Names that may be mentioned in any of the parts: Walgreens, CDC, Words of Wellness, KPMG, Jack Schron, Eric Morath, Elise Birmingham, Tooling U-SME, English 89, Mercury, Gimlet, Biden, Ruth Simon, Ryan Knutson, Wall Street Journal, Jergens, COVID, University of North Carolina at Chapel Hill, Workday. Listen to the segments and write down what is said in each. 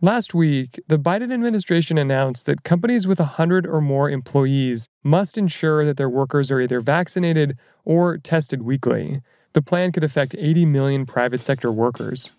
Last week, the Biden administration announced that companies with 100 or more employees must ensure that their workers are either vaccinated or tested weekly. The plan could affect 80 million private sector workers.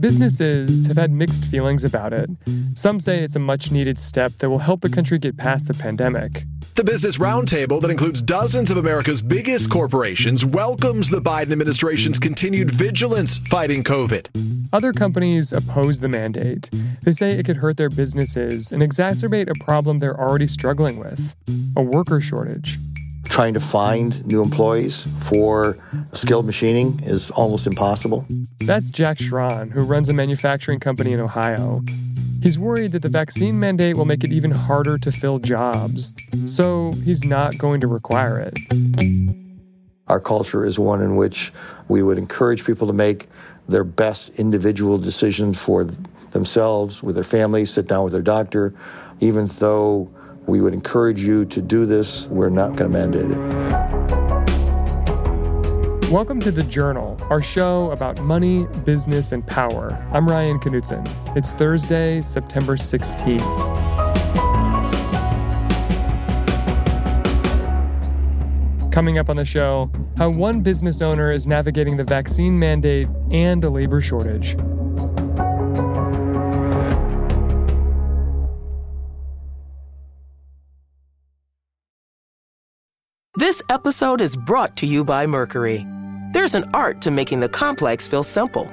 Businesses have had mixed feelings about it. Some say it's a much-needed step that will help the country get past the pandemic. The Business Roundtable, that includes dozens of America's biggest corporations, welcomes the Biden administration's continued vigilance fighting COVID. Other companies oppose the mandate. They say it could hurt their businesses and exacerbate a problem they're already struggling with, a worker shortage. Trying to find new employees for skilled machining is almost impossible. That's Jack Schron, who runs a manufacturing company in Ohio. He's worried that the vaccine mandate will make it even harder to fill jobs, so he's not going to require it. Our culture is one in which we would encourage people to make their best individual decisions for themselves, with their families, sit down with their doctor. Even though we would encourage you to do this, we're not going to mandate it. Welcome to The Journal, our show about money, business, and power. I'm Ryan Knutson. It's Thursday, September 16th. Coming up on the show, how one business owner is navigating the vaccine mandate and a labor shortage. This episode is brought to you by Mercury. There's an art to making the complex feel simple.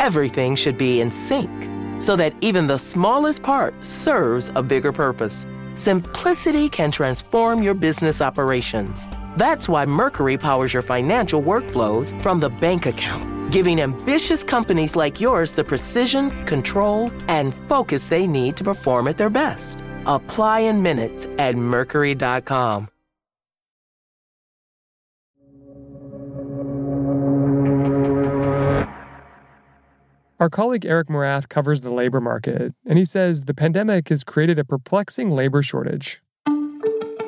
Everything should be in sync so that even the smallest part serves a bigger purpose. Simplicity can transform your business operations. That's why Mercury powers your financial workflows from the bank account, giving ambitious companies like yours the precision, control, and focus they need to perform at their best. Apply in minutes at Mercury.com. Our colleague Eric Morath covers the labor market, and he says the pandemic has created a perplexing labor shortage.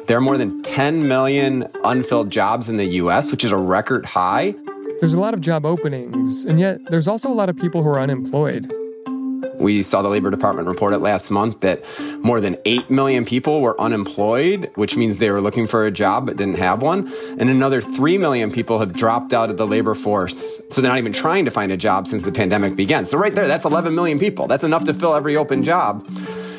There are more than 10 million unfilled jobs in the U.S., which is a record high. There's a lot of job openings, and yet there's also a lot of people who are unemployed. We saw the Labor Department report it last month that more than 8 million people were unemployed, which means they were looking for a job but didn't have one. And another 3 million people have dropped out of the labor force. So they're not even trying to find a job since the pandemic began. So right there, that's 11 million people. That's enough to fill every open job.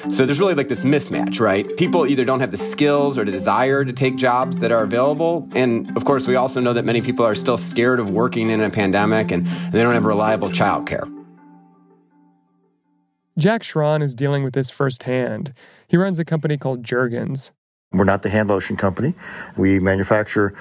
So there's really like this mismatch, right? People either don't have the skills or the desire to take jobs that are available. And of course, we also know that many people are still scared of working in a pandemic and they don't have reliable childcare. Jack Schron is dealing with this firsthand. He runs a company called Jergens. We're not the hand lotion company. We manufacture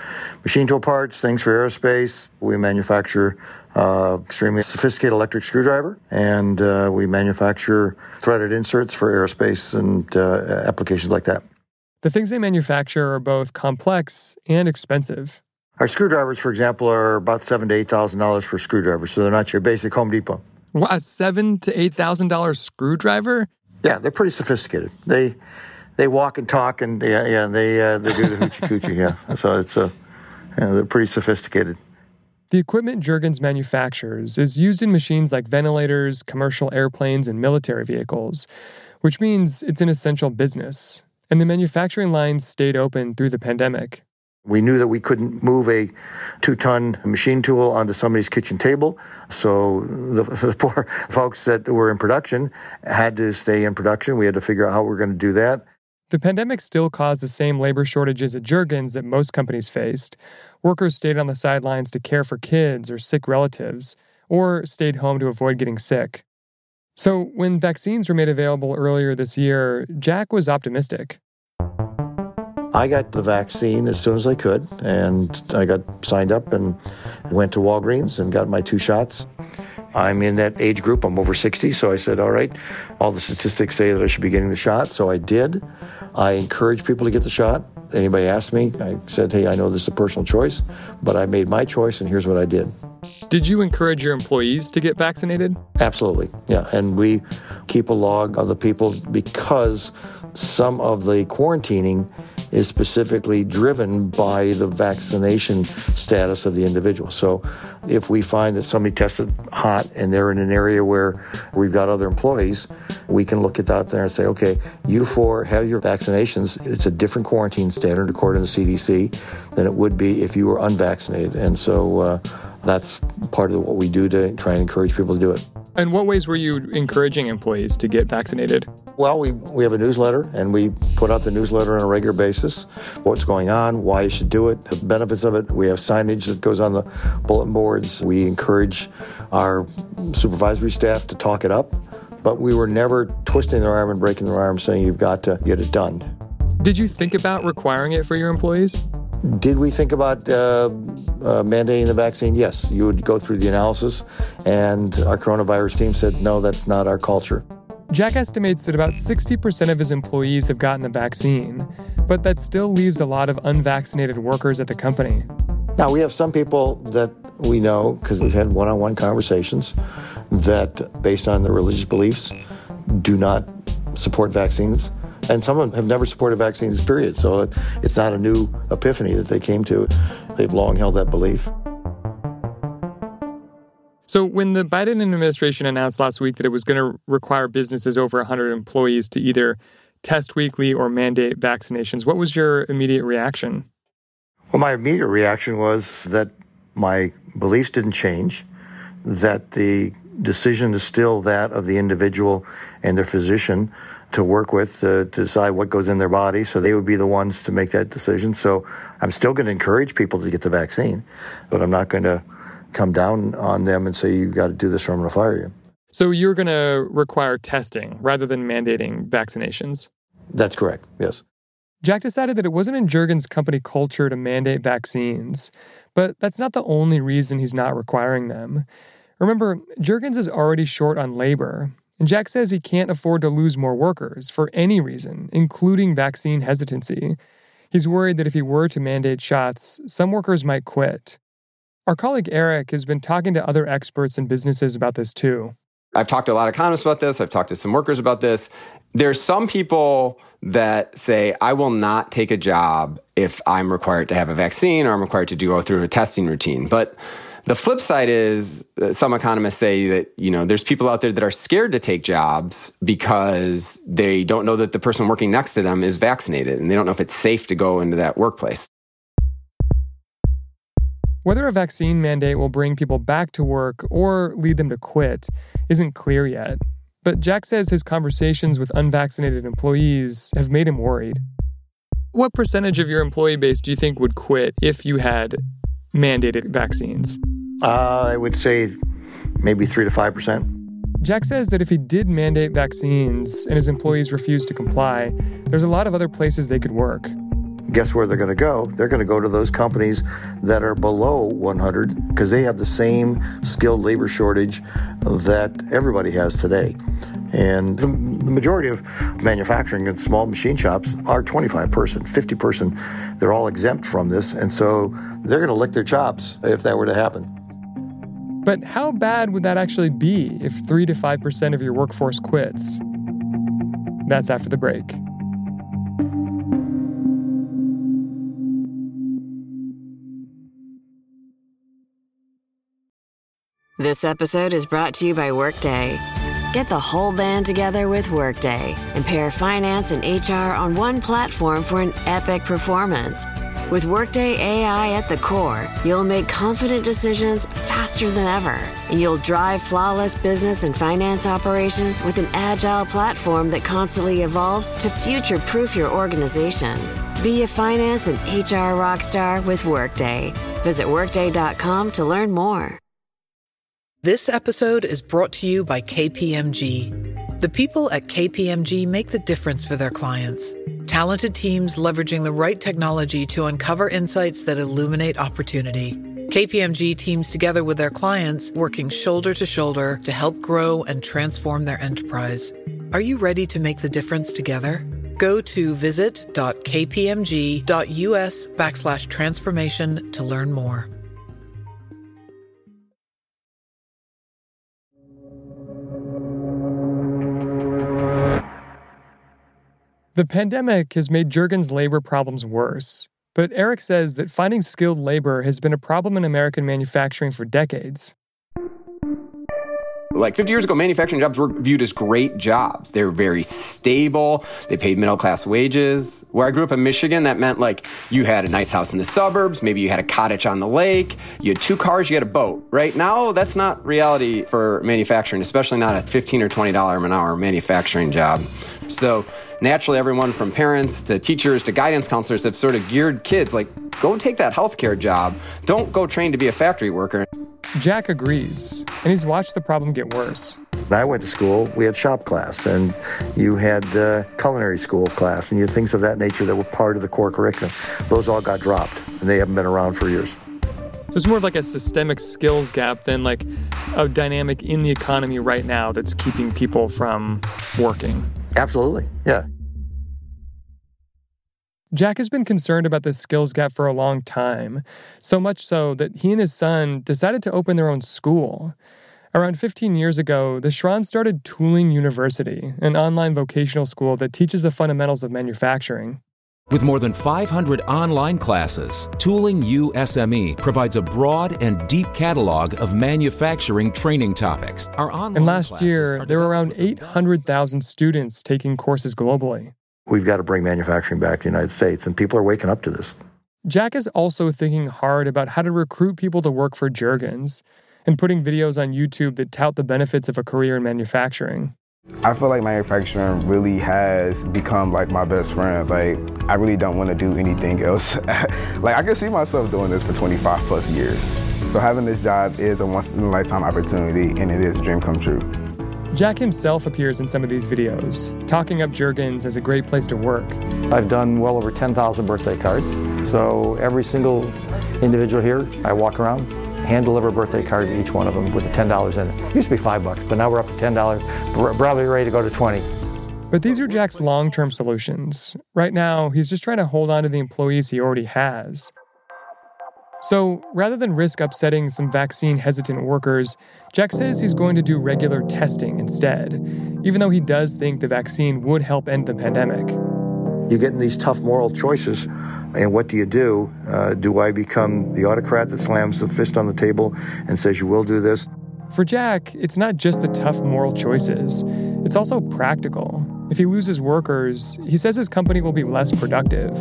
machine tool parts, things for aerospace. We manufacture extremely sophisticated electric screwdriver, and we manufacture threaded inserts for aerospace and applications like that. The things they manufacture are both complex and expensive. Our screwdrivers, for example, are about $7,000 to $8,000 for screwdrivers, so they're not your basic Home Depot. Wow, $7,000 to $8,000 screwdriver? Yeah, they're pretty sophisticated. They walk and talk, and they do the hoochie-coochie, yeah. So it's they're pretty sophisticated. The equipment Jergens manufactures is used in machines like ventilators, commercial airplanes, and military vehicles, which means it's an essential business. And the manufacturing lines stayed open through the pandemic. We knew that we couldn't move a 2-ton machine tool onto somebody's kitchen table. So the poor folks that were in production had to stay in production. We had to figure out how we were going to do that. The pandemic still caused the same labor shortages at Jergens that most companies faced. Workers stayed on the sidelines to care for kids or sick relatives, or stayed home to avoid getting sick. So when vaccines were made available earlier this year, Jack was optimistic. I got the vaccine as soon as I could, and I got signed up and went to Walgreens and got my 2 shots. I'm in that age group. I'm over 60, so I said, all right, all the statistics say that I should be getting the shot, so I did. I encourage people to get the shot. Anybody asked me, I said, hey, I know this is a personal choice, but I made my choice, and here's what I did. Did you encourage your employees to get vaccinated? Absolutely, yeah, and we keep a log of the people because some of the quarantining is specifically driven by the vaccination status of the individual. So if we find that somebody tested hot and they're in an area where we've got other employees, we can look at that there and say, okay, you four have your vaccinations. It's a different quarantine standard according to the CDC than it would be if you were unvaccinated. And so that's part of what we do to try and encourage people to do it. And what ways were you encouraging employees to get vaccinated? Well, we have a newsletter, and we put out the newsletter on a regular basis, what's going on, why you should do it, the benefits of it. We have signage that goes on the bulletin boards. We encourage our supervisory staff to talk it up, but we were never twisting their arm and breaking their arm saying you've got to get it done. Did you think about requiring it for your employees? Did we think about mandating the vaccine? Yes. You would go through the analysis, and our coronavirus team said, no, that's not our culture. Jack estimates that about 60% of his employees have gotten the vaccine, but that still leaves a lot of unvaccinated workers at the company. Now, we have some people that we know, because we've had one-on-one conversations, that based on their religious beliefs do not support vaccines. And some of them have never supported vaccines, period. So it's not a new epiphany that they came to. They've long held that belief. So when the Biden administration announced last week that it was going to require businesses over 100 employees to either test weekly or mandate vaccinations, what was your immediate reaction? Well, my immediate reaction was that my beliefs didn't change, that the decision is still that of the individual and their physician to work with to decide what goes in their body. So they would be the ones to make that decision. So I'm still going to encourage people to get the vaccine, but I'm not going to come down on them and say, you've got to do this or I'm going to fire you. So you're going to require testing rather than mandating vaccinations? That's correct, yes. Jack decided that it wasn't in Jergens' company culture to mandate vaccines, but that's not the only reason he's not requiring them. Remember, Jergens is already short on labor, and Jack says he can't afford to lose more workers for any reason, including vaccine hesitancy. He's worried that if he were to mandate shots, some workers might quit. Our colleague Eric has been talking to other experts and businesses about this too. I've talked to a lot of economists about this. I've talked to some workers about this. There's some people that say, I will not take a job if I'm required to have a vaccine or I'm required to go through a testing routine. But the flip side is some economists say that, you know, there's people out there that are scared to take jobs because they don't know that the person working next to them is vaccinated and they don't know if it's safe to go into that workplace. Whether a vaccine mandate will bring people back to work or lead them to quit isn't clear yet. But Jack says his conversations with unvaccinated employees have made him worried. What percentage of your employee base do you think would quit if you had mandated vaccines? I would say maybe 3 to 5%. Jack says that if he did mandate vaccines and his employees refused to comply, there's a lot of other places they could work. Guess where they're going to go? They're going to go to those companies that are below 100 because they have the same skilled labor shortage that everybody has today. And the majority of manufacturing and small machine shops are 25-person, 50-person. They're all exempt from this. And so they're going to lick their chops if that were to happen. But how bad would that actually be if 3 to 5% of your workforce quits? That's after the break. This episode is brought to you by Workday. Get the whole band together with Workday and pair finance and HR on one platform for an epic performance. With Workday AI at the core, you'll make confident decisions faster than ever, and you'll drive flawless business and finance operations with an agile platform that constantly evolves to future-proof your organization. Be a finance and HR rock star with Workday. Visit Workday.com to learn more. This episode is brought to you by KPMG. The people at KPMG make the difference for their clients. Talented teams leveraging the right technology to uncover insights that illuminate opportunity. KPMG teams together with their clients, working shoulder to shoulder to help grow and transform their enterprise. Are you ready to make the difference together? Go to visit.kpmg.us/transformation to learn more. The pandemic has made Jergens' labor problems worse, but Eric says that finding skilled labor has been a problem in American manufacturing for decades. Like 50 years ago, manufacturing jobs were viewed as great jobs. They were very stable. They paid middle-class wages. Where I grew up in Michigan, that meant like you had a nice house in the suburbs. Maybe you had a cottage on the lake. You had two cars. You had a boat, right? Now, that's not reality for manufacturing, especially not a $15 or $20 an hour manufacturing job. So naturally, everyone from parents to teachers to guidance counselors have sort of geared kids like, go take that healthcare job. Don't go train to be a factory worker. Jack agrees, and he's watched the problem get worse. When I went to school, we had shop class, and you had culinary school class, and you had things of that nature that were part of the core curriculum. Those all got dropped, and they haven't been around for years. So it's more of like a systemic skills gap than like a dynamic in the economy right now that's keeping people from working. Absolutely, yeah. Jack has been concerned about this skills gap for a long time, so much so that he and his son decided to open their own school. Around 15 years ago, the Schron started Tooling University, an online vocational school that teaches the fundamentals of manufacturing. With more than 500 online classes, Tooling U-SME provides a broad and deep catalog of manufacturing training topics. And last year, there were around 800,000 students taking courses globally. We've got to bring manufacturing back to the United States, and people are waking up to this. Jack is also thinking hard about how to recruit people to work for Jergens and putting videos on YouTube that tout the benefits of a career in manufacturing. I feel like manufacturing really has become like my best friend. Like, I really don't want to do anything else. Like, I can see myself doing this for 25 plus years. So having this job is a once-in-a-lifetime opportunity, and it is a dream come true. Jack himself appears in some of these videos, talking up Jergens as a great place to work. I've done well over 10,000 birthday cards. So every single individual here, I walk around, hand deliver a birthday card to each one of them with the $10 in it. It used to be $5, but now we're up to $10. We're probably ready to go to 20. But these are Jack's long-term solutions. Right now, he's just trying to hold on to the employees he already has. So, rather than risk upsetting some vaccine-hesitant workers, Jack says he's going to do regular testing instead, even though he does think the vaccine would help end the pandemic. You get in these tough moral choices, and what do you do? Do I become the autocrat that slams the fist on the table and says you will do this? For Jack, it's not just the tough moral choices. It's also practical. If he loses workers, he says his company will be less productive.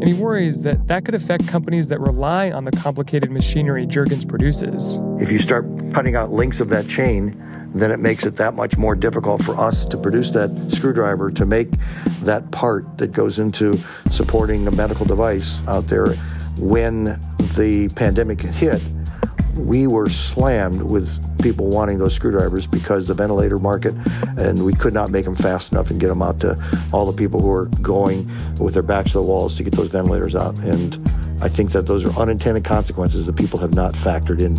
And he worries that that could affect companies that rely on the complicated machinery Jergens produces. If you start cutting out links of that chain, then it makes it that much more difficult for us to produce that screwdriver, to make that part that goes into supporting a medical device out there. When the pandemic hit, we were slammed with people wanting those screwdrivers because the ventilator market, and we could not make them fast enough and get them out to all the people who are going with their backs to the walls to get those ventilators out. And I think that those are unintended consequences that people have not factored in.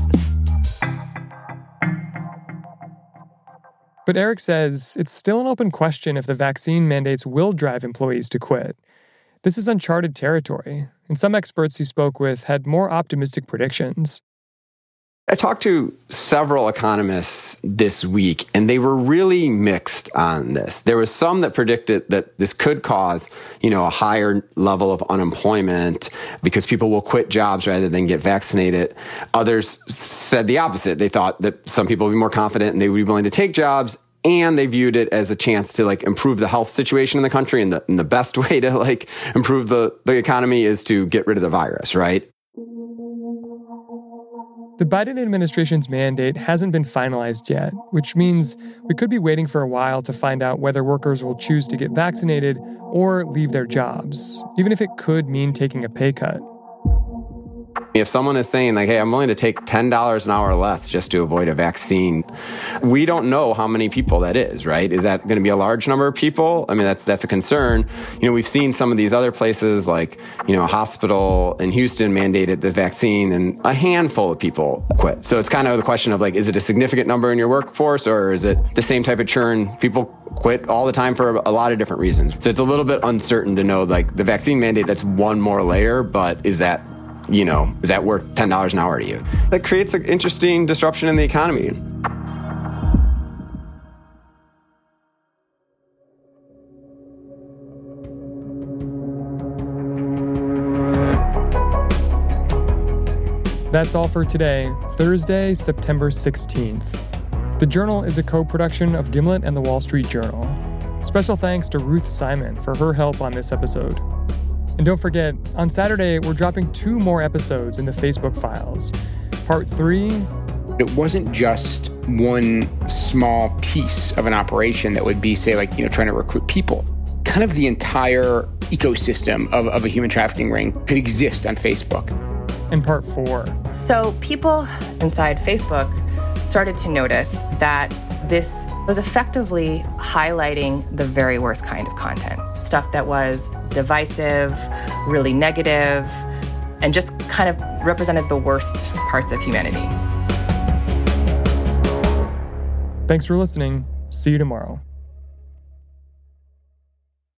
But Eric says it's still an open question if the vaccine mandates will drive employees to quit. This is uncharted territory, and some experts he spoke with had more optimistic predictions. I talked to several economists this week, and they were really mixed on this. There was some that predicted that this could cause, a higher level of unemployment because people will quit jobs rather than get vaccinated. Others said the opposite. They thought that some people would be more confident and they would be willing to take jobs, and they viewed it as a chance to improve the health situation in the country. And the best way to improve the economy is to get rid of the virus, right? The Biden administration's mandate hasn't been finalized yet, which means we could be waiting for a while to find out whether workers will choose to get vaccinated or leave their jobs, even if it could mean taking a pay cut. If someone is saying, hey, I'm willing to take $10 an hour less just to avoid a vaccine, we don't know how many people that is, right? Is that going to be a large number of people? I mean, that's a concern. We've seen some of these other places a hospital in Houston mandated the vaccine and a handful of people quit. So it's kind of the question of is it a significant number in your workforce, or is it the same type of churn? People quit all the time for a lot of different reasons. So it's a little bit uncertain to know, the vaccine mandate, that's one more layer, but is that is that worth $10 an hour to you? That creates an interesting disruption in the economy. That's all for today, Thursday, September 16th. The Journal is a co-production of Gimlet and the Wall Street Journal. Special thanks to Ruth Simon for her help on this episode. And don't forget, on Saturday, we're dropping 2 more episodes in the Facebook files. Part 3... It wasn't just one small piece of an operation that would be, say, like, you know, trying to recruit people. Kind of the entire ecosystem of a human trafficking ring could exist on Facebook. And part 4... So people inside Facebook started to notice that this was effectively highlighting the very worst kind of content. Stuff that was divisive, really negative, and just kind of represented the worst parts of humanity. Thanks for listening. See you tomorrow.